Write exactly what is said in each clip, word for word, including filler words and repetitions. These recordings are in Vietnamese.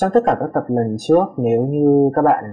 Trong tất cả các tập lần trước, nếu như các bạn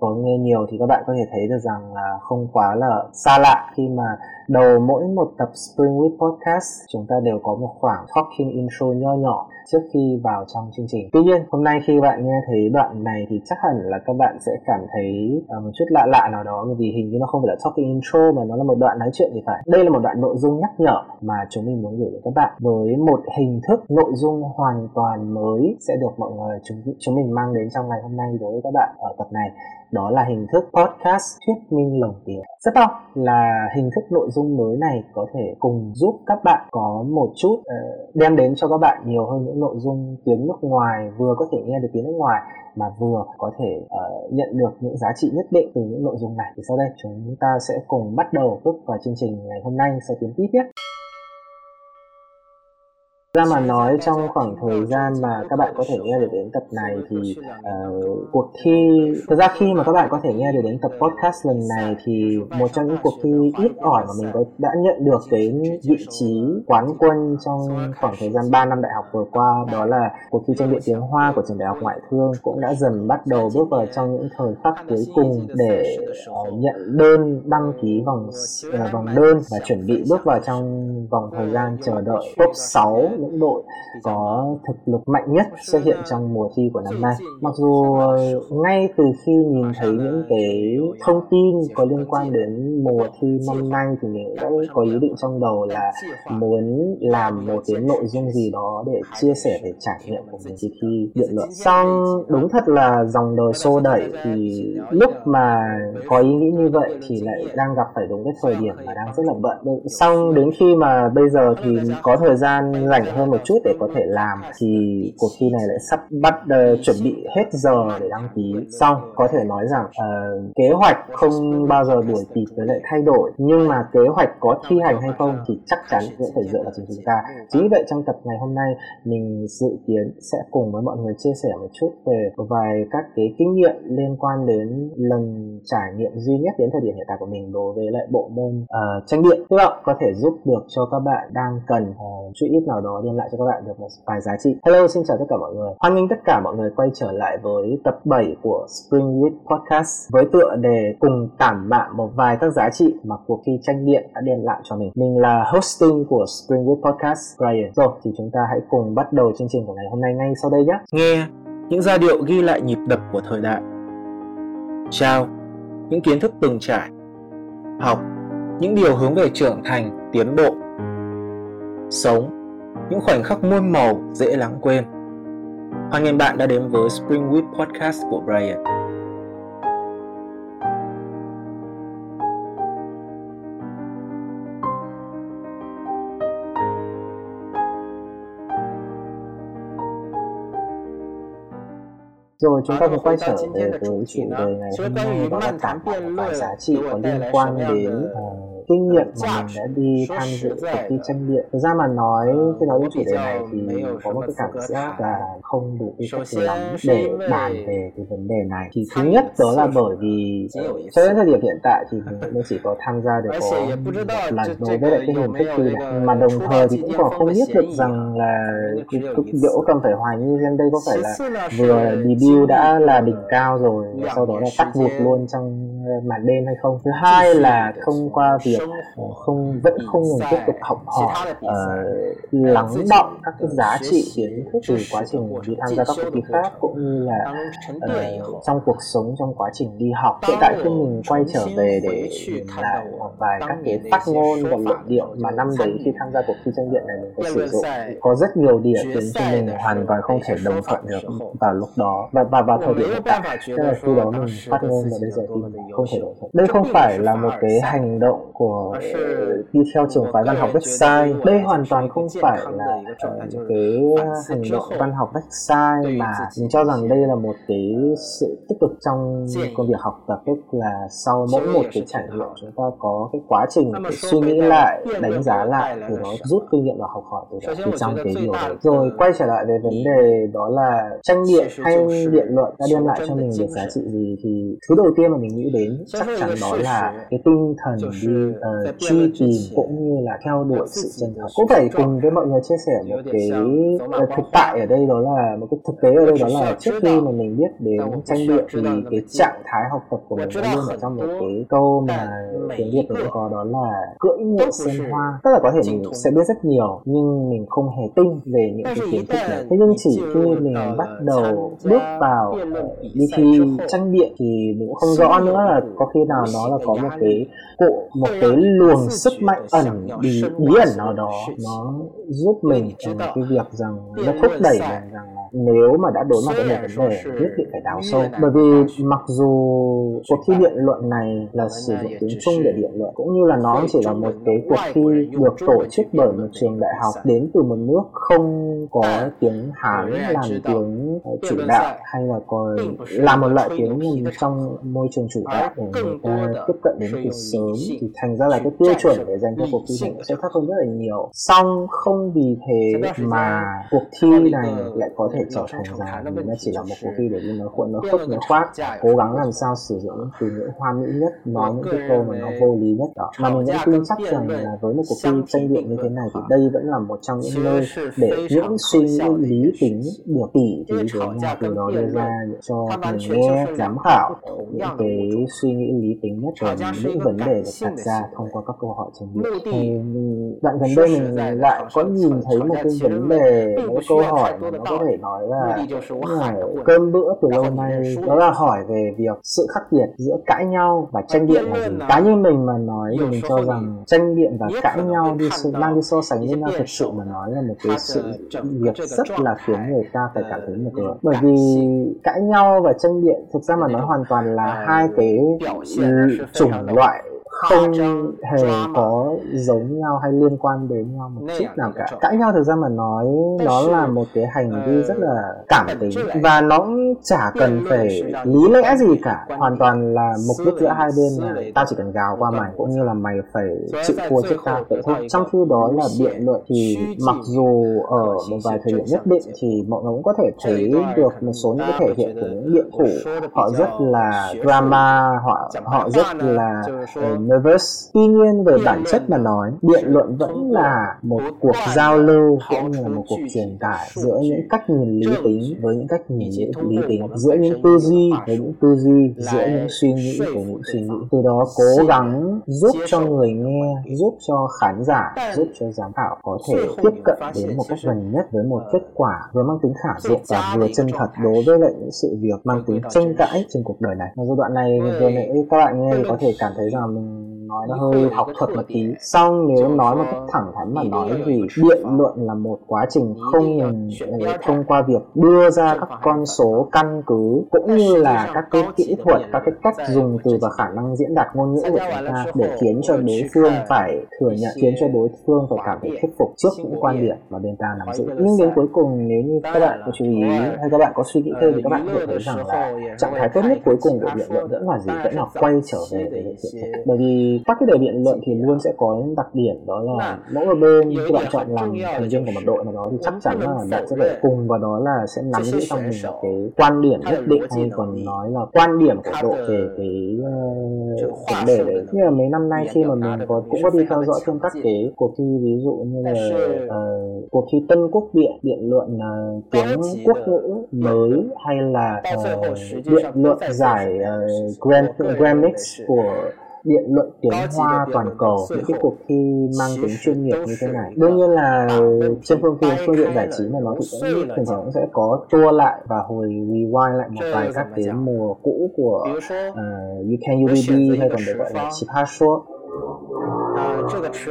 có nghe nhiều thì các bạn có thể thấy được rằng là không quá là xa lạ khi mà đầu mỗi một tập Springweed Podcast chúng ta đều có một khoảng talking intro nho nhỏ trước khi vào trong chương trình. Tuy nhiên, hôm nay khi bạn nghe thấy đoạn này thì chắc hẳn là các bạn sẽ cảm thấy một chút lạ lạ nào đó, bởi vì hình như nó không phải là talking intro mà nó là một đoạn nói chuyện thì phải. Đây là một đoạn nội dung nhắc nhở mà chúng mình muốn gửi đến các bạn với một hình thức nội dung hoàn toàn mới sẽ được mọi người chúng chúng mình mang đến trong ngày hôm nay đối với các bạn ở tập này. Đó là hình thức podcast thuyết minh lồng tiếng. Rất mong là hình thức nội dung mới này có thể cùng giúp các bạn có một chút uh, đem đến cho các bạn nhiều hơn những nội dung tiếng nước ngoài, vừa có thể nghe được tiếng nước ngoài mà vừa có thể uh, nhận được những giá trị nhất định từ những nội dung này. Thì sau đây chúng ta sẽ cùng bắt đầu bước vào chương trình ngày hôm nay sau tiếng tít nhé. Ra mà nói, trong khoảng thời gian mà các bạn có thể nghe được đến tập này thì uh, cuộc thi, thực ra khi mà các bạn có thể nghe được đến tập podcast lần này thì một trong những cuộc thi ít ỏi mà mình có, đã nhận được cái vị trí quán quân trong khoảng thời gian ba năm đại học vừa qua, đó là cuộc thi Tranh Biện Tiếng Hoa của Trường Đại học Ngoại thương, cũng đã dần bắt đầu bước vào trong những thời khắc cuối cùng để uh, nhận đơn đăng ký vòng uh, vòng đơn và chuẩn bị bước vào trong vòng thời gian chờ đợi top sáu những đội có thực lực mạnh nhất xuất hiện trong mùa thi của năm nay. Mặc dù ngay từ khi nhìn thấy những cái thông tin có liên quan đến mùa thi năm nay thì mình đã có ý định trong đầu là muốn làm một cái nội dung gì đó để chia sẻ về trải nghiệm của mình khi thi biện luận. Xong đúng thật là dòng đời xô đẩy, thì lúc mà có ý nghĩ như vậy thì lại đang gặp phải đúng cái thời điểm mà đang rất là bận. Xong đến khi mà bây giờ thì có thời gian rảnh hơn một chút để có thể làm thì cuộc thi này lại sắp bắt uh, chuẩn bị hết giờ để đăng ký. Xong có thể nói rằng uh, kế hoạch không bao giờ đuổi kịp với lại thay đổi, nhưng mà kế hoạch có thi hành hay không thì chắc chắn sẽ phải dựa vào chính chúng ta. Chính vậy, trong tập ngày hôm nay mình dự kiến sẽ cùng với mọi người chia sẻ một chút về vài các cái kinh nghiệm liên quan đến lần trải nghiệm duy nhất đến thời điểm hiện tại của mình đối với lại bộ môn uh, tranh biện. Hy vọng có thể giúp được cho các bạn đang cần uh, chút ít nào đó, đem lại cho các bạn được một vài giá trị. Hello, xin chào tất cả mọi người. Hoan nghênh tất cả mọi người quay trở lại với tập bảy của Spring Week Podcast với tựa đề cùng tản mạn một vài các giá trị mà cuộc thi tranh biện đã đem lại cho mình. Mình là hosting của Spring Week Podcast, Brian. Rồi, thì chúng ta hãy cùng bắt đầu chương trình của ngày hôm nay ngay sau đây nhé. Nghe những giai điệu ghi lại nhịp đập của thời đại. Trao những kiến thức từng trải. Học những điều hướng về trưởng thành, tiến bộ. Sống những khoảnh khắc muôn màu dễ lãng quên. Hoan nghênh bạn đã đến với Spring Week Podcast của Brian. Rồi chúng ta cùng quay trở về với chủ đề ngày hôm nay, đó là tản mạn vài giá trị có liên quan đến uh, kinh nghiệm mà mình đã đi tham dự cuộc thi tranh biện. Thực ra mà nói, khi nói đến chủ đề này thì mình có một cái cảm giác là không đủ ý thức lắm để bàn về cái vấn đề này. Thì thứ nhất đó là bởi vì cho đến thời điểm hiện tại thì mình chỉ có tham gia được có một lần đối với lại cái hình thức thi này, mà đồng thời thì cũng còn không biết được rằng là cái đỗ cần phải hoài như trên đây có phải là vừa debut đã là đỉnh cao rồi sau đó là tắt vụt luôn trong màn đêm hay không. Thứ hai là thông qua việc không vẫn không ngừng tiếp tục học hỏi, uh, lắng đọng các cái giá trị kiến thức từ quá trình đi tham gia các cuộc thi khác cũng như là uh, trong cuộc sống, trong quá trình đi học. Hiện tại khi mình quay trở về để lại một vài các cái phát ngôn và luận điệu mà năm đấy khi tham gia cuộc thi tranh biện này mình có sử dụng, có rất nhiều điểm khiến cho mình hoàn toàn không thể đồng thuận được vào lúc đó và và vào thời điểm hiện tại. Tức là khi đó mình phát ngôn và bây giờ thì mình không thể đồng thuận. Đây không phải là một cái hành động của đi theo trường phái văn học rất sai. Đây hoàn toàn không phải là uh, cái hành động văn học rất sai, mà mình cho rằng đây là một cái sự tích cực trong công việc học tập. Tức là sau mỗi một cái trải nghiệm chúng ta có cái quá trình để suy nghĩ lại, đánh giá lại, từ đó rút kinh nghiệm và học hỏi từ đó trong cái điều đấy. Rồi quay trở lại về vấn đề đó là tranh biện hay biện luận đã đem lại cho mình được giá trị gì, thì thứ đầu tiên mà mình nghĩ đến đến chắc chắn đó là cái tinh thần đi uh, truy tìm cũng như là theo đuổi sự chân thật. Cũng phải cùng với mọi người chia sẻ một cái uh, thực tại ở đây, đó là một cái thực tế ở đây, đó là trước khi mà mình biết đến tranh biện thì cái trạng thái học tập của mình luôn ở trong một cái câu mà tiếng Việt mình có, đó là cưỡi ngựa xem hoa. Tức là có thể mình sẽ biết rất nhiều nhưng mình không hề tinh về những cái kiến thức này. Thế nhưng chỉ khi mình bắt đầu bước vào đi thi tranh biện thì mình cũng không rõ nữa là có khi nào nó là có một cái cỗ một cái luồng sức mạnh ẩn bí ẩn nào đó nó giúp mình trong cái việc rằng nó thúc đẩy mình rằng là nếu mà đã đối mặt với một vấn đề nhất định phải đào sâu. Bởi vì mặc dù cuộc thi biện luận này là sử dụng tiếng Trung để biện luận cũng như là nó chỉ là một cái cuộc thi được tổ chức bởi một trường đại học đến từ một nước không có tiếng Hán làm tiếng chủ đạo hay là còn làm một loại tiếng trong môi trường chủ đạo để người ta tiếp cận đến từ sớm, thì thành ra là cái tiêu chuẩn để dành cho cuộc thi này sẽ thấp hơn rất là nhiều. Song không vì thế mà cuộc thi này lại có thể trở thành ra nó chỉ là một cuộc thi để đi nói khuôn, nói khuất, nói khoác, cố gắng làm sao sử dụng từ ngữ hoa mỹ nhất, nói những cái câu mà nó vô lý nhất đó. Mà mình vẫn tin chắc rằng là với một cuộc thi tranh biện như thế này thì đây vẫn là một trong những nơi để những suy nghĩ lý tính được tỉ thí với nhau, từ đó đưa ra cho mình nghe giám khảo những cái suy nghĩ lý tính nhất về những vấn đề được đặt ra thông qua các câu hỏi tranh biện. Thì đoạn gần đây mình lại có nhìn thấy một cái vấn đề, một câu hỏi mà nó có thể nói là cơm bữa từ lâu nay, đó là hỏi về việc sự khác biệt giữa cãi nhau và tranh biện là gì. Cá nhân mình mà nói thì mình cho rằng tranh biện và cãi nhau đi sự mang đi so sánh với nhau thật sự mà nói là một cái sự việc rất là khiến người ta phải cảm thấy một điều. Bởi vì cãi nhau và tranh biện thực ra mà nói hoàn toàn là hai cái chủng loại không hề có giống nhau hay liên quan đến nhau một chút nào cả. Cãi nhau thực ra mà nói nó là một cái hành vi rất là cảm tính và nó chả cần phải lý lẽ gì cả, hoàn toàn là mục đích giữa hai bên là tao chỉ cần gào qua mày cũng như là mày phải chịu thua trước tao vậy thôi. Trong khi đó là biện luận thì mặc dù ở một vài thời điểm nhất định thì mọi người cũng có thể thấy được một số những cái thể hiện của những biện thủ, họ rất là drama, họ họ rất là nervous. Tuy nhiên về bản chất mà nói, biện luận vẫn là một cuộc giao lưu cũng như là một cuộc truyền tải giữa những cách nhìn lý tính với những cách nhìn lý tính, giữa những tư duy với những tư duy, giữa những suy nghĩ với những suy nghĩ. Từ đó cố gắng giúp cho người nghe, giúp cho khán giả, giúp cho giám khảo có thể tiếp cận đến một cách gần nhất với một kết quả vừa mang tính khả duyện và vừa chân thật đối với lại những sự việc mang tính tranh cãi trên cuộc đời này. Mà giai đoạn này vừa nãy các bạn nghe thì có thể cảm thấy rằng mình nói nó hơi học thuật một tí. Xong nếu nói một cách thẳng thắn mà nói thì biện luận là một quá trình không ngừng thông qua việc đưa ra các con số căn cứ cũng như là các cái kỹ thuật, các cái cách dùng từ và khả năng diễn đạt ngôn ngữ của chúng ta để khiến cho đối phương phải thừa nhận, khiến cho đối phương phải cảm thấy thuyết phục trước những quan điểm mà bên ta nắm giữ. Nhưng đến cuối cùng nếu như các bạn có chú ý hay các bạn có suy nghĩ thêm thì các bạn có thể thấy rằng là trạng thái tốt nhất cuối cùng của biện luận vẫn là gì? Vẫn là quay trở về với hiện thực. Bởi vì các cái đề biện luận thì luôn sẽ có những đặc điểm, đó là mỗi một bên khi bạn chọn làm thành viên của một đội nào đó thì chắc chắn là bạn sẽ phải cùng vào đó là sẽ nắm giữ trong mình cái quan điểm nhất định, hay còn nói là quan điểm của đội về cái vấn uh, đề đấy. Nhưng mà mấy năm nay khi mà mình có cũng có đi theo dõi trong các cái cuộc thi, ví dụ như là uh, cuộc thi Tân Quốc biện, biện luận uh, tiếng quốc ngữ mới, hay là uh, biện luận giải uh, Grand Grand Mix của biện luận tiếng Hoa toàn cầu, những cái cuộc thi mang tính chuyên nghiệp như thế này. Đương nhiên là trên phương tiện phương diện giải trí mà nó thì cũng thường thường sẽ có tour lại và hồi rewind lại một vài các cái mùa cũ của uh, You Can You Be, hay còn được gọi là Chí Pa Su.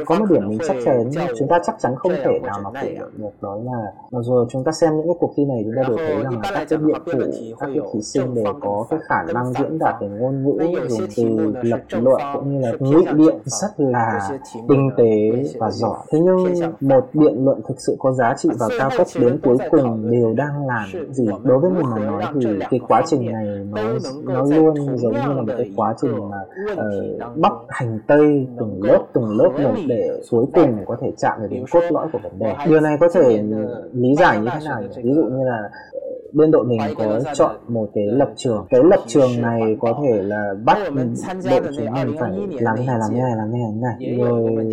Có một điểm mình chắc chắn chúng ta chắc chắn không thể nào mà phủ nhận được, đó là mặc dù chúng ta xem những cái cuộc thi này chúng ta đều thấy rằng là các cái biện thủ, các cái thí sinh đều có cái khả năng diễn đạt về ngôn ngữ, dùng từ lập luận cũng như là ngụy biện rất là tinh tế và giỏi. Thế nhưng một biện luận thực sự có giá trị và cao cấp đến cuối cùng đều đang làm những gì? Đối với mình mà nói thì cái quá trình này nó nó luôn giống như là một cái quá trình mà uh, bóc hành tây từng lớp từng lớp một để cuối cùng có thể chạm được đến cốt lõi của vấn đề. Điều này có thể lý giải như thế nào? Ví dụ như là bên đội mình có chọn một cái lập trường. Cái lập trường này có thể là bắt đội chúng mình phải làm thế này, làm thế này, làm thế này, này. Rồi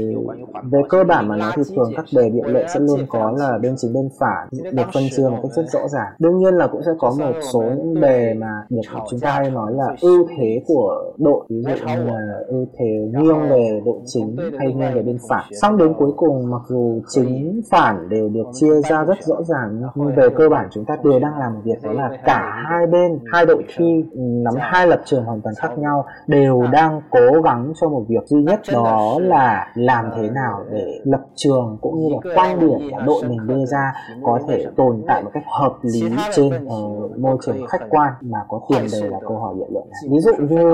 về cơ bản mà nói thì thường các đề biện lệ sẽ luôn có là bên chính bên phải được phân chia một cách rất rõ ràng. Đương nhiên là cũng sẽ có một số những đề mà được chúng ta hay nói là ưu thế của đội, ví dụ như là ưu thế nghiêng về đội chính hay nghiêng về bên phải. Xong đến cuối cùng mặc dù chính phản đều được chia ra rất rõ ràng nhưng về cơ bản chúng ta đều đang làm một việc, đó là cả hai bên, hai đội thi nắm hai lập trường hoàn toàn khác nhau đều đang cố gắng cho một việc duy nhất, đó là làm thế nào để lập trường cũng như là quan điểm của đội mình đưa ra có thể tồn tại một cách hợp lý trên uh, môi trường khách quan mà có tiền đề là câu hỏi biện luận này. Ví dụ như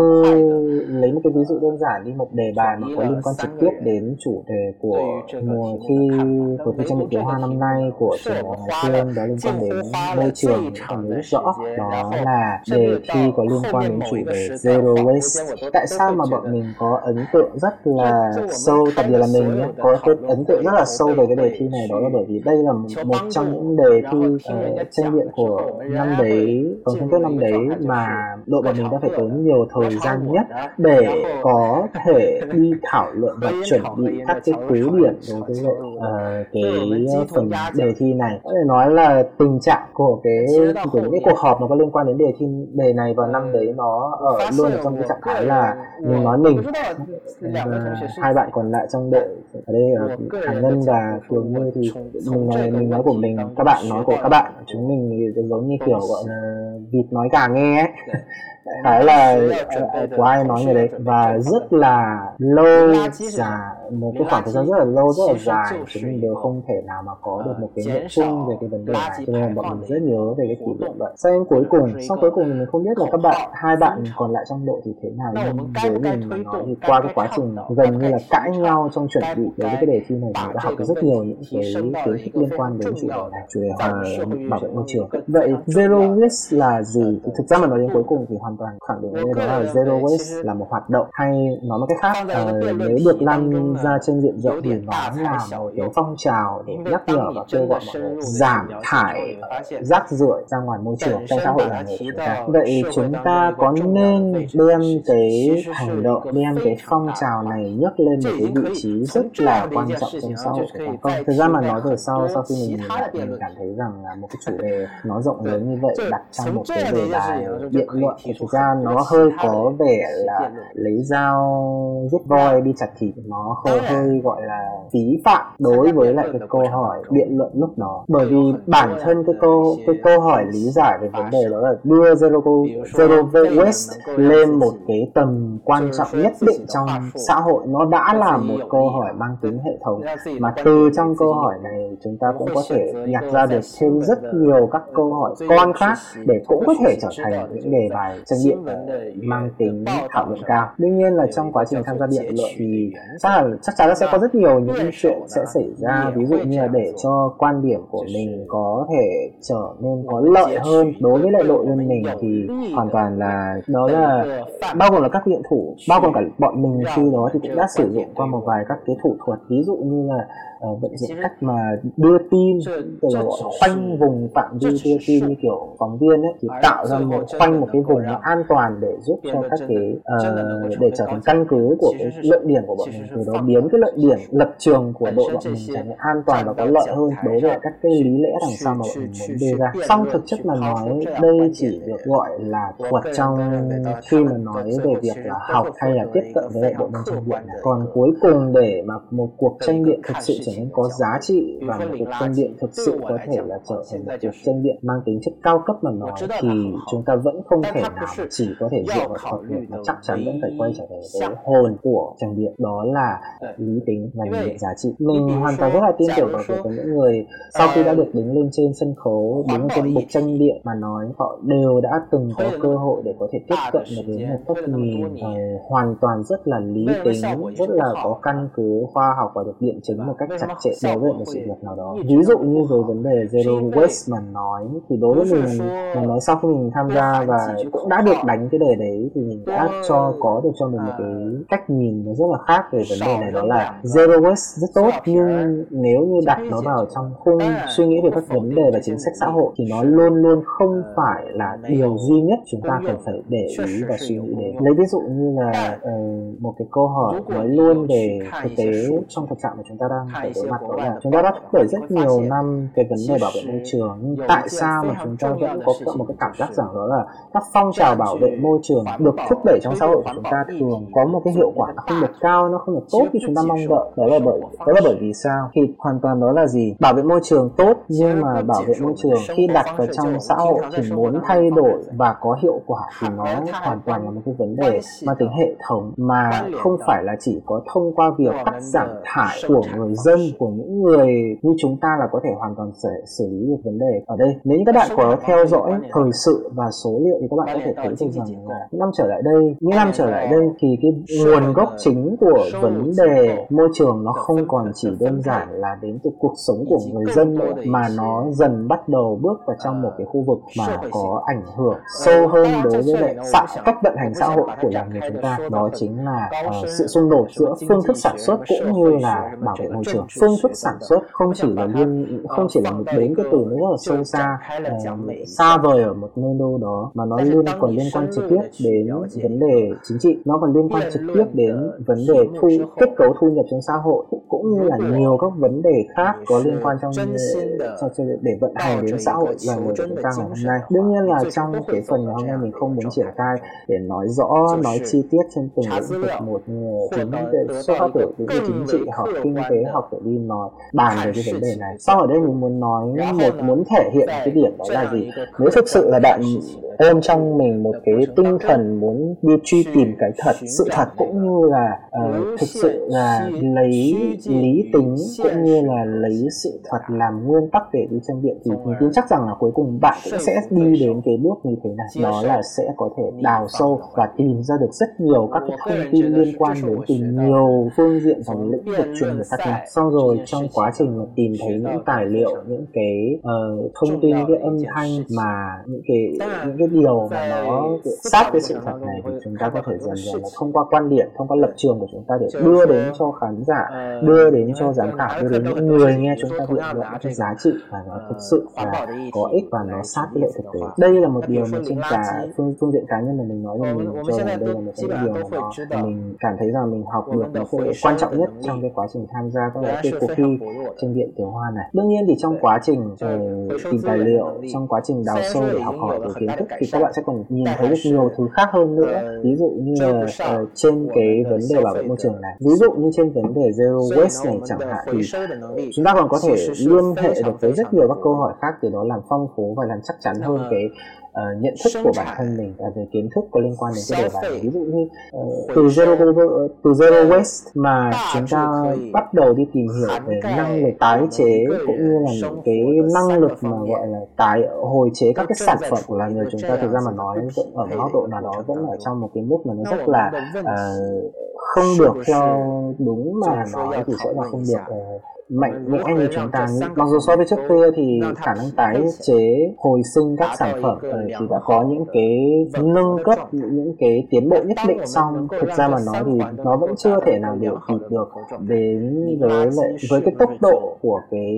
lấy một cái ví dụ đơn giản đi, một đề bài mà có liên quan trực tiếp đến chủ đề của mùa thi của thi Tranh biện tiếng Hoa năm nay của Trường Đại học Ngoại thương, đó liên quan đến môi trường còn rất rõ, đó là đề thi có liên quan đến chủ đề Zero Waste. Tại sao mà bọn mình có ấn tượng rất là sâu, đặc biệt là mình nhé, có cái ấn tượng rất là sâu về cái đề thi này, đó là bởi vì đây là một trong những đề thi uh, tranh biện của năm đấy, còn chung kết năm đấy mà đội bọn mình đã phải tốn nhiều thời gian nhất để có thể đi thảo luận và chuẩn bị các cái cứ điểm đối với lại uh, cái phần đề thi này. Có thể nói là tình trạng của cái của những cái cuộc họp mà có liên quan đến đề thi đề này vào năm đấy nó ở luôn ở trong cái trạng thái là mình nói mình và hai bạn còn lại trong đội, ở đây Hà Ngân và Cường Như, thì mình nói mình nói của mình, các bạn nói của các bạn, chúng mình giống như kiểu gọi là vịt nói cả nghe ấy. Cái là của ai nói người đấy, và rất là lâu dài, một cái khoảng thời gian rất là lâu, rất là dài chúng mình đều không thể nào mà có được một cái nhận chung về cái vấn đề này, cho nên bọn mình rất nhớ về cái kỷ niệm vậy. Sau đến cuối cùng, sau cuối cùng mình không biết là các bạn, hai bạn còn lại trong đội thì thế nào, nhưng với mình mà nói thì qua cái quá trình gần như là cãi nhau trong chuẩn bị đối với cái đề thi này, mình đã học được rất nhiều những cái kiến thức liên quan đến chủ đề này, chủ đề bảo vệ môi trường. Vậy Zero Waste là gì? Thì thực ra mà nói đến cuối cùng thì hoàn toàn khẳng định như đó là Zero Waste là một hoạt động, hay nói một cách khác uh, nếu được lan ra trên diện rộng thì nó là một cái phong trào để nhắc nhở và kêu gọi mọi người giảm thải rác rưởi ra ngoài môi trường trong xã hội là người chúng ta. Vậy chúng ta có nên đem cái hành động, đem cái phong trào này nhấc lên một cái vị trí rất là quan trọng trong xã hội của chúng ta? Thực ra mà nói về sau, sau khi mình nhìn lại mình cảm thấy rằng là một cái chủ đề nó rộng lớn như vậy đặt trong một cái đề tài biện luận thì thực ra nó hơi có vẻ là lấy dao giết voi đi chặt thịt, nó hơi hơi gọi là phí phạm đối với lại cái câu hỏi biện luận lúc đó, bởi vì bản thân cái câu cái câu hỏi lý giải về vấn đề đó là đưa zero, zero waste lên một cái tầm quan trọng nhất định trong xã hội, nó đã là một câu hỏi mang tính hệ thống, mà từ trong câu hỏi này chúng ta cũng có thể nhặt ra được thêm rất nhiều các câu hỏi con khác để cũng có thể trở thành những đề bài tranh biện mang tính thảo luận cao. Đương nhiên là trong quá trình tham gia biện luận thì chắc là chắc chắn là sẽ có rất nhiều những chuyện sẽ xảy ra, ví dụ như là để cho quan điểm của mình có thể trở nên có lợi hơn đối với lại đội bên mình thì hoàn toàn là đó là bao gồm là các biện thủ, bao gồm cả bọn mình khi đó thì cũng đã sử dụng qua một vài các cái thủ thuật, ví dụ như là uh, vận dụng cách mà đưa tin, tức là gọi khoanh vùng phạm vi đưa tin như kiểu phóng viên ấy, thì tạo ra một khoanh một cái vùng nó an toàn để giúp cho các cái uh, để trở thành căn cứ của cái luận điểm của bọn mình, từ đó biến cái luận điểm lập trường của đội bọn mình trở nên an toàn và có lợi hơn đối với các cái lý lẽ đằng sau mà bọn mình muốn đưa ra. Song thực chất mà nói đây chỉ được gọi là thuật trong khi mà nói về việc là học hay là tiếp cận với đội bên tranh biện. Còn cuối cùng để mà một cuộc tranh biện thực sự trở nên có giá trị và một cuộc tranh biện thực sự có thể là trở thành một cuộc tranh biện mang tính chất cao cấp mà nói thì chúng ta vẫn không thể nào chỉ có thể dựa vào thuật luận, mà chắc chắn vẫn phải quay trở về với hồn của tranh biện, đó là lý tính và những giá trị. Mình hoàn toàn rất là tin tưởng vào việc của những người sau khi đã được đứng lên trên sân khấu, đứng trên bục tranh biện mà nói, họ đều đã từng có cơ hội để có thể tiếp cận đến một cách nhìn uh, hoàn toàn rất là lý tính, rất là có căn cứ khoa học và được biện chứng một cách chặt chẽ đối với một sự việc nào đó. Ví dụ như về vấn đề Zero Waste mà nói thì đối với mình, mình nói sau khi mình tham gia và cũng đã đã được đánh cái đề đấy thì mình đã cho có được cho mình một cái cách nhìn nó rất là khác về vấn đề này, đó là zero waste rất tốt, nhưng nếu như đặt nó vào trong khung suy nghĩ về các vấn đề và chính sách xã hội thì nó luôn luôn không phải là điều duy nhất chúng ta cần phải để ý và suy nghĩ đến. Lấy ví dụ như là uh, một cái câu hỏi nói luôn về thực tế trong thực trạng mà chúng ta đang phải đối mặt, đó là chúng ta đã thúc đẩy rất nhiều năm cái vấn đề bảo vệ môi trường, nhưng tại sao mà chúng ta vẫn có một cái cảm giác rằng đó là các phong trào bảo vệ môi trường được thúc đẩy trong xã hội của chúng ta thường có một cái hiệu quả nó không được cao, nó không được tốt như chúng ta mong đợi. Đó là bởi đó là bởi vì sao? Thì hoàn toàn đó là gì? Bảo vệ môi trường tốt, nhưng mà bảo vệ môi trường khi đặt vào trong xã hội thì muốn thay đổi và có hiệu quả thì nó hoàn toàn là một cái vấn đề mà tính hệ thống, mà không phải là chỉ có thông qua việc cắt giảm thải của người dân, của những người như chúng ta là có thể hoàn toàn sẽ xử lý được vấn đề ở đây. Nếu như các bạn có theo dõi thời sự và số liệu thì các bạn có thể thấy được rằng là những năm trở lại đây, những năm trở lại đây thì cái nguồn gốc chính của vấn đề môi trường nó không còn chỉ đơn giản là đến từ cuộc sống của người dân nữa, mà nó dần bắt đầu bước vào trong một cái khu vực mà có ảnh hưởng sâu hơn đối với xã cách vận hành xã hội của làng nghề chúng ta. Đó chính là uh, sự xung đột giữa phương thức sản xuất cũng như là bảo vệ môi trường. Phương thức sản xuất không chỉ là liên, không chỉ là một đến cái từ nó rất là sâu xa, uh, xa vời ở một nơi đâu đó, mà nó luôn còn liên quan trực tiếp đến vấn đề chính trị, nó còn liên quan trực tiếp đến vấn đề thu kết cấu thu nhập trong xã hội, cũng như là nhiều các vấn đề khác có liên quan trong để vận hành đến xã hội là người chúng ta ngày hôm nay. Đương nhiên là trong cái phần ngày hôm nay mình không muốn triển khai để nói rõ, nói chi tiết trên từng lĩnh vực một, tính xuất phát từ cái chính trị học, kinh tế học để đi nói bàn về cái vấn đề này. Sau ở đây mình muốn nói một muốn thể hiện cái điểm đó là gì? Nếu thực sự là bạn ôm trong mình một cái tinh thần muốn đi truy tìm cái thật, sự thật, cũng như là uh, thực sự là lấy lý tính cũng như là lấy sự thật làm nguyên tắc để đi tranh biện, thì mình tin chắc rằng là cuối cùng bạn cũng sẽ đi đến cái bước như thế này, đó là sẽ có thể đào sâu và tìm ra được rất nhiều các cái thông tin liên quan đến từ nhiều phương diện và lĩnh vực chuyên nghiệp khác nhau. Sau rồi trong quá trình tìm thấy những tài liệu, những cái uh, thông tin, cái âm thanh mà những cái những cái điều mà nó sát với sự thật này, thì chúng ta có thể dần dần là thông qua quan điểm, thông qua lập trường của chúng ta để đưa đến cho khán giả, đưa đến cho giám khảo, đưa đến những người nghe chúng ta biện luận cái giá trị và nó thực sự là có ích và nó sát với lại thực tế. Đây là một điều mà trên cả phương, phương diện cá nhân mà mình nói là mình cho rằng đây là một cái điều mà nó mình cảm thấy rằng mình học được nó sẽ quan trọng nhất trong cái quá trình tham gia các cái cuộc thi tranh biện tiếng Hoa này. Đương nhiên thì trong quá trình tìm tài liệu, trong quá trình đào sâu để học hỏi về kiến thức thì các bạn sẽ còn nhìn thấy rất nhiều thứ khác hơn nữa. Ví dụ như là uh, trên cái vấn đề bảo vệ môi trường này, ví dụ như trên vấn đề zero waste này chẳng hạn, thì chúng ta còn có thể liên hệ được với rất nhiều các câu hỏi khác, từ đó làm phong phú và làm chắc chắn hơn cái Uh, nhận thức của bản thân mình về kiến thức có liên quan đến cái đề bài này. Ví dụ như uh, từ, zero, từ zero waste mà chúng ta bắt đầu đi tìm hiểu về năng lực tái chế, cũng như là những cái năng lực mà gọi là tái hồi chế các cái sản phẩm của loài người chúng ta, thực ra mà nói ở một góc độ nào đó vẫn ở trong một cái mức mà nó rất là uh, không được theo đúng mà nói thì sẽ là không được uh, mạnh mẽ như chúng ta. Mặc dù so với trước kia thì khả năng tái chế, hồi sinh các sản phẩm thì đã có những cái nâng cấp, những cái tiến bộ nhất định, xong thực ra mà nói thì nó vẫn chưa thể nào điều kịp được đến với lại với cái tốc độ của cái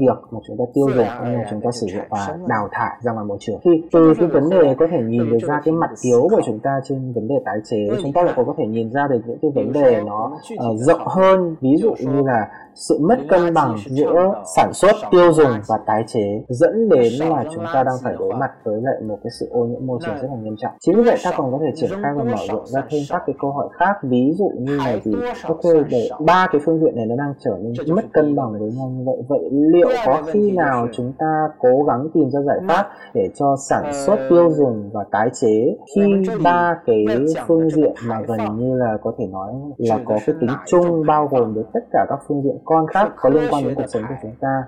việc mà chúng ta tiêu dùng, hay là chúng ta sử dụng và đào thải ra ngoài môi trường. Thì từ cái vấn đề có thể nhìn được ra cái mặt yếu của chúng ta trên vấn đề tái chế, chúng ta lại có thể nhìn ra được những cái vấn đề nó uh, rộng hơn, ví dụ như là sự mất cân bằng giữa sản xuất, tiêu dùng và tái chế, dẫn đến là chúng ta đang phải đối mặt với lại một cái sự ô nhiễm môi trường rất là nghiêm trọng. Chính vì vậy ta còn có thể triển khai và mở rộng ra thêm các cái câu hỏi khác, ví dụ như là gì, ok, để ba cái phương diện này nó đang trở nên mất cân bằng với nhau như vậy, vậy liệu có khi nào chúng ta cố gắng tìm ra giải pháp để cho sản xuất, tiêu dùng và tái chế, khi ba cái phương diện mà gần như là có thể nói là có cái tính chung bao gồm được tất cả các phương diện con khác có liên quan đến cuộc sống của chúng ta,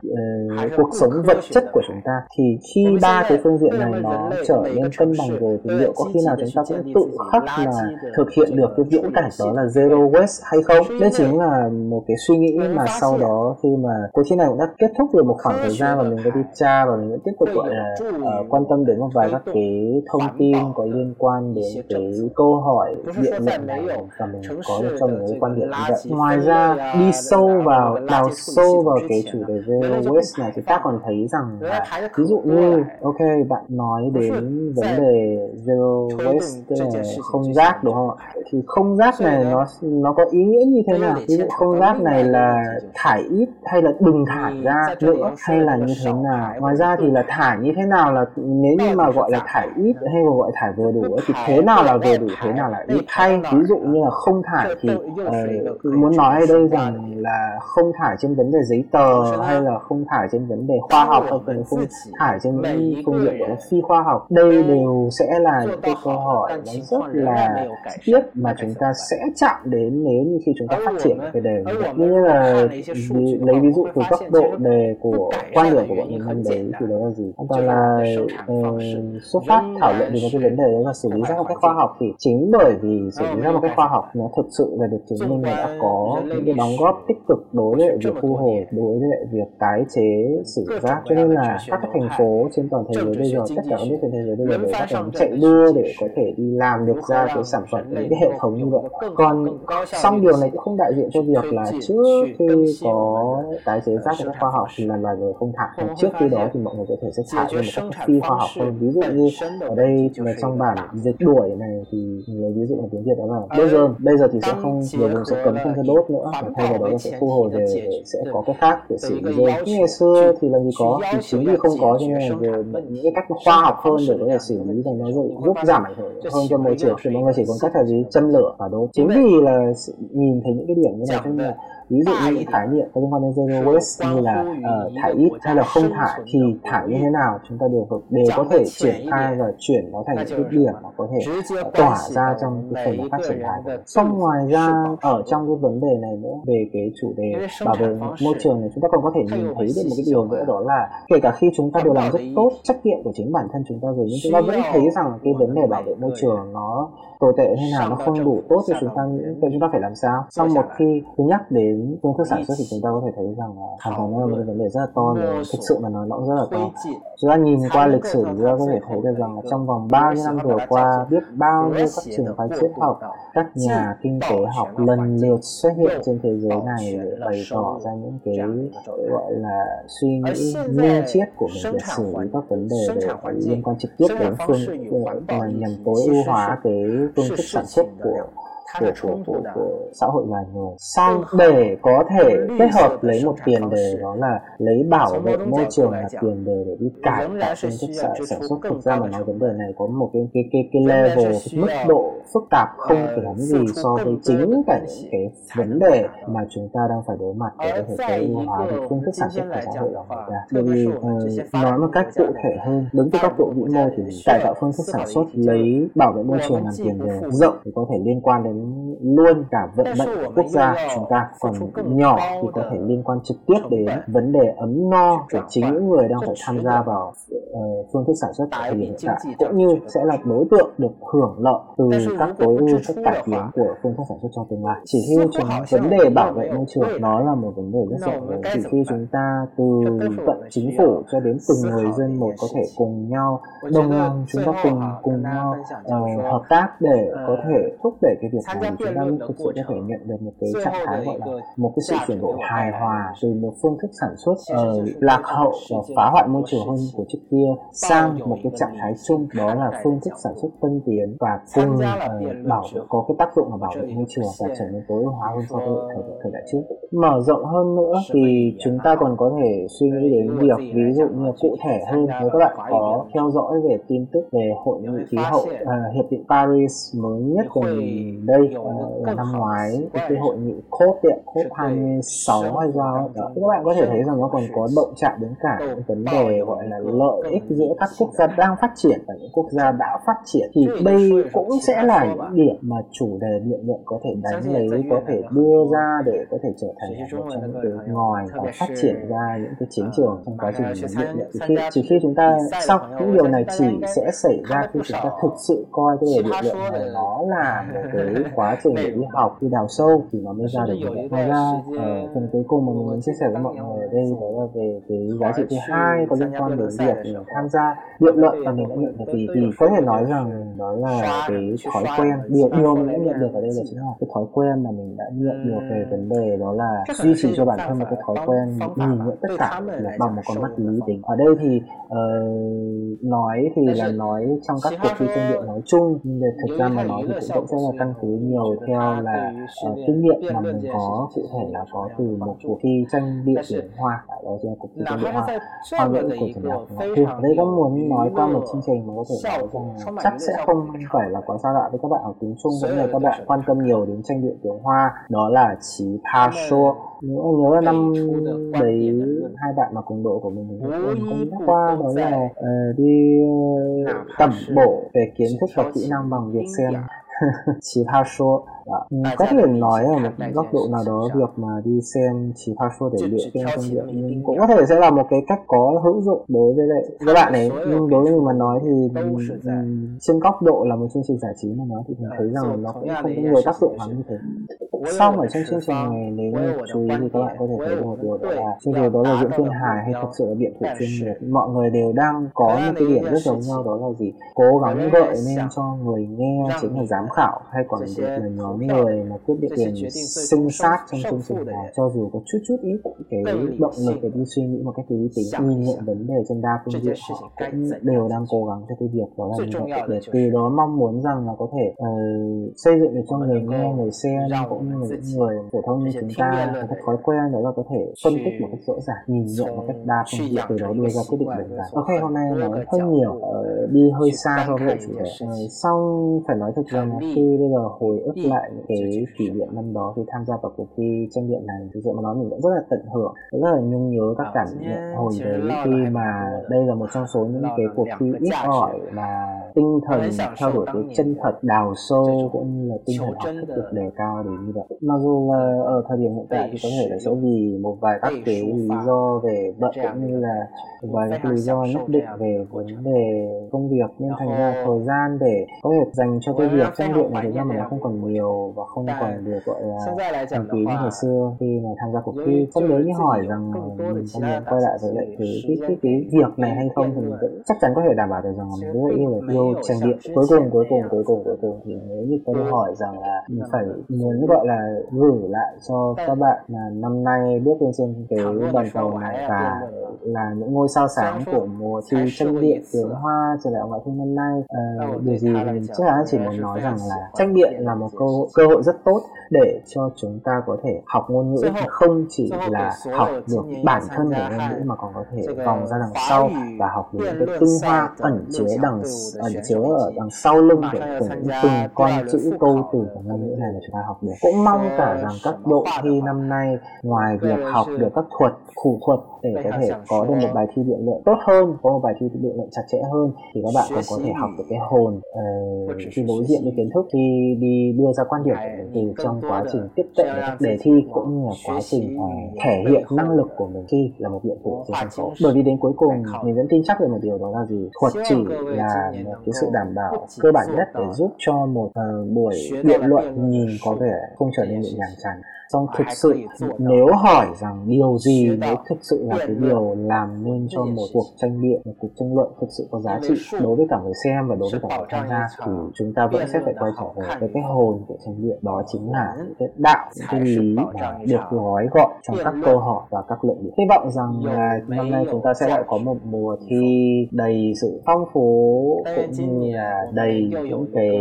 uh, cuộc sống vật chất của chúng ta. Thì khi ba cái phương diện này nó trở nên cân bằng rồi thì liệu có khi nào chúng ta cũng tự khắc là thực hiện được cái viễn cảnh đó là zero waste hay không? Đây chính là một cái suy nghĩ mà sau đó khi mà cuộc thi này cũng đã kết thúc rồi một khoảng thời gian và mình đã đi tra và mình vẫn tiếp tục gọi là uh, quan tâm đến một vài các cái thông tin có liên quan đến cái câu hỏi biện luận này và mình có được cho mình cái quan điểm như vậy. Ngoài ra đi sâu vào, đào sâu vào cái chủ đề zero waste này thì ta còn thấy rằng là ví dụ như ok bạn nói đến vấn đề zero waste tức là không rác đúng không ạ? Thì không rác này nó nó có ý nghĩa như thế nào? Ví dụ không rác này là thải ít hay là đừng thải ra nữa hay là như thế nào? Ngoài ra thì là thải như thế nào, là nếu như mà gọi là thải ít hay là gọi thải vừa đủ thì thế nào là vừa đủ, thế nào là ít? Hay ví dụ như là không thải thì uh, muốn nói ở đây rằng là không thải trên vấn đề giấy tờ hay là không thải trên vấn đề khoa học hay là không thải trên những công việc gọi là phi khoa học. Đây đều sẽ là những cái câu hỏi nó rất là thiết mà chúng ta sẽ chạm đến nếu như khi chúng ta phát triển cái đề này. Như là lấy ví dụ từ góc độ đề của quan điểm của bọn mình năm đấy thì đó là gì? Còn là uh, xuất phát thảo luận về cái vấn đề đó là xử lý rác một cách khoa học, thì chính bởi vì xử lý rác một cách khoa học nó thực sự là được chứng minh là đã có những cái đóng góp tích cực đối với việc thu hồi, đối với việc tái chế xử rác. Cho nên là các cái thành phố trên toàn thế giới bây giờ, tất cả các nước trên thế giới bây giờ đều bắt đầu chạy đua để có thể đi làm được ra cái sản phẩm, những cái hệ thống như vậy. Còn song điều này cũng không đại diện cho việc là trước khi có tái chế rác một cách khoa học thì là loài người không thải. Trước khi đó thì mọi người có thể sẽ thải ra một cách phi khoa học hơn. Ví dụ như ở đây trong bản dịch đuổi này thì lấy ví dụ ở tiếng Việt đó là bây giờ bây giờ thì sẽ không nhiều vùng sẽ cấm không cho đốt nữa và thay vào đó là sẽ thu hồi về sẽ có cái khác để xử lý rác. Ngày xưa thì làm gì có, thì chính vì không có cho nên là về những cái cách khoa học hơn để có thể xử lý thành nó giúp giảm ảnh hưởng hơn cho môi trường thì mọi người chỉ còn cách là gì, châm lửa và đốt. Chính vì là nhìn thấy những cái điểm như này cho nên là ví dụ như những khái niệm có liên quan đến zero waste như là uh, thải ít hay là không thải thì thải như thế nào chúng ta đều đều có thể triển khai và chuyển nó thành những cái điểm mà có thể tỏa ra trong cái phần phát triển đài. Xong ngoài ra ở trong cái vấn đề này nữa về cái chủ đề bảo vệ môi trường này chúng ta còn có thể nhìn thấy được một cái điều nữa đó là kể cả khi chúng ta đều làm rất tốt trách nhiệm của chính bản thân chúng ta rồi nhưng chúng ta vẫn thấy rằng cái vấn đề bảo vệ môi trường nó tồi tệ thế nào, nó không đủ tốt thì chúng ta thì chúng ta phải làm sao. Sau một khi nhắc đến phương thức sản xuất thì chúng ta có thể thấy rằng là hoàn toàn nó là một vấn đề rất là to, và thực sự mà nói nó cũng rất là to. Chúng ta nhìn qua lịch sử chúng ta có thể thấy được rằng là trong vòng bao nhiêu năm vừa qua biết bao nhiêu các trường phái triết học, các nhà kinh tế học lần lượt xuất hiện trên thế giới này để bày tỏ ra những cái gọi là suy nghĩ mưu triết của mình về xử lý các vấn đề liên quan trực tiếp đến phương nhằm tối ưu hóa cái phương thức sản xuất của Của, của, của, của xã hội loài người. Xong để có thể kết hợp lấy một tiền đề đó là lấy bảo vệ môi trường là tiền đề để đi cải tạo phương thức sản xuất, thực ra mà nói vấn đề này có một cái, cái, cái, cái level, cái mức độ phức tạp không kém gì so với chính cả những cái vấn đề mà chúng ta đang phải đối mặt để có thể tối ưu hóa được phương thức sản xuất của xã hội loài người ta. Bởi vì uh, nói một cách cụ thể hơn, đứng từ góc độ vĩ mô thì cải tạo phương thức sản xuất lấy bảo vệ môi trường làm tiền đề rộng thì có thể liên quan đến luôn cả vận mệnh của quốc gia chúng ta, còn nhỏ thì có thể liên quan trực tiếp đến vấn đề ấm no của chính những người đang phải tham gia vào uh, phương thức sản xuất thời điểm hiện tại, cũng như sẽ là đối tượng được hưởng lợi từ các tối ưu các cải tiến của phương thức sản xuất trong tương lai. Chỉ khi chúng vấn đề bảo vệ môi trường nó là một vấn đề rất rộng lớn, chỉ khi chúng ta từ tận chính phủ cho đến từng người dân một có thể cùng nhau đồng lòng, chúng ta cùng cùng nhau uh, hợp tác để có thể thúc đẩy cái việc này, chúng ta mới thực sự có thể nhận được một cái trạng thái gọi là một cái sự chuyển đổi hài hòa từ một phương thức sản xuất uh, lạc hậu và phá hoại môi trường hơn của trước kia sang một cái trạng thái chung đó là phương thức sản xuất tân tiến và cùng uh, bảo có cái tác dụng là bảo vệ môi trường và trở nên tối ưu hóa hơn so với thời đại trước. Mở rộng hơn nữa thì chúng ta còn có thể suy nghĩ đến việc ví dụ như cụ thể hơn, nếu các bạn có theo dõi về tin tức về hội nghị khí hậu uh, Hiệp định Paris mới nhất gần đây uh, năm ngoái cái hội nghị COP COP hai mươi sáu hay sao đó, các bạn có thể thấy rằng nó còn có động chạm đến cả những vấn đề gọi là lợi ích giữa các quốc gia đang phát triển và những quốc gia đã phát triển, thì đây cũng sẽ là những điểm mà chủ đề biện luận có thể đánh lấy, có thể đưa ra để có thể trở thành một trong những cái ngòi để phát triển ra những cái chiến trường trong quá trình biện luận. Thì khi, chỉ khi chúng ta xong những điều này chỉ sẽ xảy ra khi chúng ta thực sự coi cái đề biện luận này nó là một cái quá trình để đi học, đi đào sâu thì nó mới ra được những cái ra. Ờ, phần cuối cùng mà mình muốn chia sẻ với mọi người ở đây đó là về cái giá trị thứ hai có liên quan đến việc mình tham gia biện luận và mình đã nhận được gì, thì có thể nói rằng đó là cái thói quen. Điều điều mình đã nhận được ở đây là chính là cái thói quen mà mình đã nhận được về vấn đề, đó là duy trì cho bản thân một cái thói quen nhìn nhận tất cả là bằng một con mắt lý tính. Ở đây thì uh, nói thì là nói trong các cuộc thi tranh biện nói chung, nhưng thực ra mà nói thì cũng sẽ là căn cứ nhiều theo là uh, kinh nghiệm mà mình có, cụ thể là có từ một cuộc thi tranh biện tiếng Hoa, đó là cuộc thi tranh biện Hoa Hoa ngữ của Trường Đại học Ngoại thương. Ở đây có muốn nói qua một chương trình mà có thể nói rằng chắc sẽ không phải là quá xa lạ với các bạn học tiếng Trung cũng như các bạn quan tâm nhiều đến tranh biện tiếng Hoa, đó là Chí Pa Su. Nếu nhớ là năm đấy hai bạn mà cùng đội của mình cũng đã qua, đó là uh, đi tẩm bổ về kiến thức và kỹ năng bằng việc xem Chí Pa Su. Đó. Có thể nói ở một góc độ nào đó việc mà đi xem Chí Pa Su để luyện thêm công việc, nhưng cũng có thể sẽ là một cái cách có hữu dụng đối với lại các bạn ấy. Nhưng đối với mình mà nói thì trên góc độ là một chương trình giải trí mà nói thì mình thấy rằng nó cũng không có nhiều tác dụng lắm như thế. Xong ở trong chương trình này nếu như chú ý thì các bạn có thể thấy được một điều, đó là chương trình đó là diễn viên hài hay thật sự là biện thủ chuyên nghiệp, mọi người đều đang có những cái điểm rất giống nhau, đó là gì? Cố gắng gợi nên cho người nghe chính là giám khảo hay còn được là nhóm người mà quyết định quyền sinh sát trong chương trình này, cho dù có chút chút ít cái động lực để đi suy nghĩ một cách lý tính, nhìn nhận vấn đề trên đa phương diện, họ cũng đều đang cố gắng cho cái việc đó là như vậy, để từ đó mong muốn rằng là có thể uh, xây dựng được cho người nghe, người xem cũng như những người phổ thông như chúng ta một cái thói quen, đó là có thể phân tích một cách rõ ràng, nhìn nhận một cách đa phương diện, từ đó đưa ra quyết định đúng đắn. Ok, hôm nay nói hơi nhiều, uh, đi hơi xa so với chủ đề. Uh, xong phải nói thật rằng khi bây giờ hồi ức lại những cái kỷ niệm năm đó khi tham gia vào cuộc thi tranh biện này, thực sự mà nói mình vẫn rất là tận hưởng, rất là nhung nhớ các cảm nhận hồi đấy, khi mà đây là một trong số những cái cuộc thi ít ỏi mà tinh thần theo đuổi cái chân thật, đào sâu cũng như là tinh thần học thức được đề cao đến như vậy. Mặc dù là ở thời điểm hiện tại thì có thể là sẽ vì một vài các cái lý do về bận cũng như là một vài các lý do nhất định về vấn đề công việc, nên thành ra thời gian để có thể dành cho cái việc tranh biện này thực ra mà nó không còn nhiều và không còn được gọi là thành kín hồi xưa khi mà tham gia cuộc thi. Không nếu như hỏi rằng mình có muốn quay lại với lại cái, cái, cái, cái việc này hay không thì mình cũng chắc chắn có thể đảm bảo được rằng mình rất yêu là yêu tranh biện. Cuối cùng, cuối cùng, cuối cùng, cuối cùng thì nếu như có thể hỏi rằng là mình phải muốn gọi là gửi lại cho các bạn là năm nay bước lên trên cái đoàn cầu này và là những ngôi sao sáng của mùa thi tranh biện tiếng Hoa Trường Đại học Ngoại thương năm nay. À, điều gì mình chắc chắn chỉ muốn nói rằng là tranh biện là một câu cơ hội rất tốt để cho chúng ta có thể học ngôn ngữ, không chỉ là học được bản thân của ngôn ngữ mà còn có thể vòng ra đằng sau và học được cái tinh hoa ẩn chứa đằng ẩn chứa ở đằng sau lưng của từng từng con chữ câu từ của ngôn ngữ này mà chúng ta học được. Cũng mong cả rằng các đội thi năm nay ngoài việc học được các thuật thủ thuật để có thể có được một bài thi biện luận tốt hơn, có một bài thi biện luận chặt chẽ hơn, thì các bạn còn có thể học được cái hồn uh, khi đối diện với kiến thức, khi đi đưa ra quan điểm của mình từ trong quá trình tiếp cận các đề thi cũng như là quá trình uh, thể hiện năng lực của mình khi là một biện thủ trên sân khấu. Bởi vì đến cuối cùng mình vẫn tin chắc về một điều, đó là gì? Thuật chỉ là cái sự đảm bảo cơ bản nhất để giúp cho một uh, buổi biện luận nhìn có vẻ không trở nên nhẹ nhàng chán. Xong thực sự nếu hỏi rằng điều gì mới thực sự là cái điều làm nên cho một cuộc tranh biện, một cuộc tranh luận thực sự có giá trị đối với cả người xem và đối với cả người tham gia, thì chúng ta vẫn sẽ phải quay trở về với cái hồn của tranh biện, đó chính là cái đạo, những cái lý mà được gói gọn trong các câu hỏi và các luận điểm. Hy vọng rằng là năm nay chúng ta sẽ lại có một mùa thi đầy sự phong phú cũng như là đầy những cái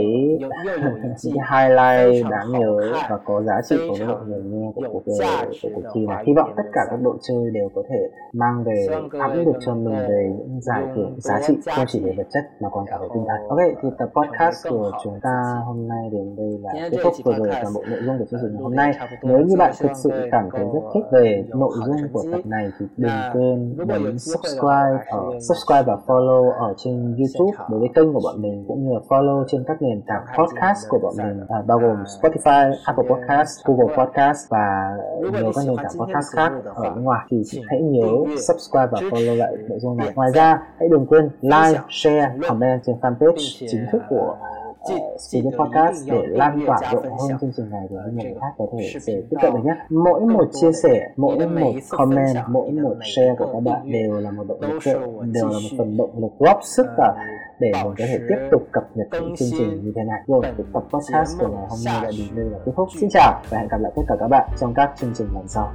highlight đáng nhớ và có giá trị của mọi người. nghe cái cuộc thi này. Hy vọng tất cả các đội chơi đều có thể mang về thắng được cho mình về những giải thưởng giá trị không chỉ về vật chất mà còn cả về tinh thần. Ok, thì tập podcast của chúng ta hôm nay đến đây là kết thúc. Vừa rồi toàn bộ nội dung của chương trình hôm nay. Nếu như bạn thực sự cảm thấy rất thích về nội dung của tập này thì đừng quên nhấn subscribe ở subscribe và follow ở trên YouTube đối với kênh của bọn mình, cũng như là follow trên các nền tảng podcast của bọn mình à, bao gồm Spotify, Apple Podcast, Google Podcast và nhiều các nền tảng podcast khác ở bên ngoài. Thì hãy nhớ subscribe và follow lại nội dung này. Ngoài ra hãy đừng quên like, share, comment trên fanpage chính thức của Uh, Spring Week Podcast để lan tỏa rộng hơn chương trình này để người khác có thể dễ tiếp cận được nhé. Mỗi một chia sẻ, mỗi một comment, mỗi một share của các bạn đều là một động lực, đều là một phần động lực góp sức và để mình có thể tiếp tục cập nhật những chương trình như thế này. Rồi, cái tập podcast của ngày hôm nay đã đến đây là kết thúc. Xin chào và hẹn gặp lại tất cả các bạn trong các chương trình lần sau.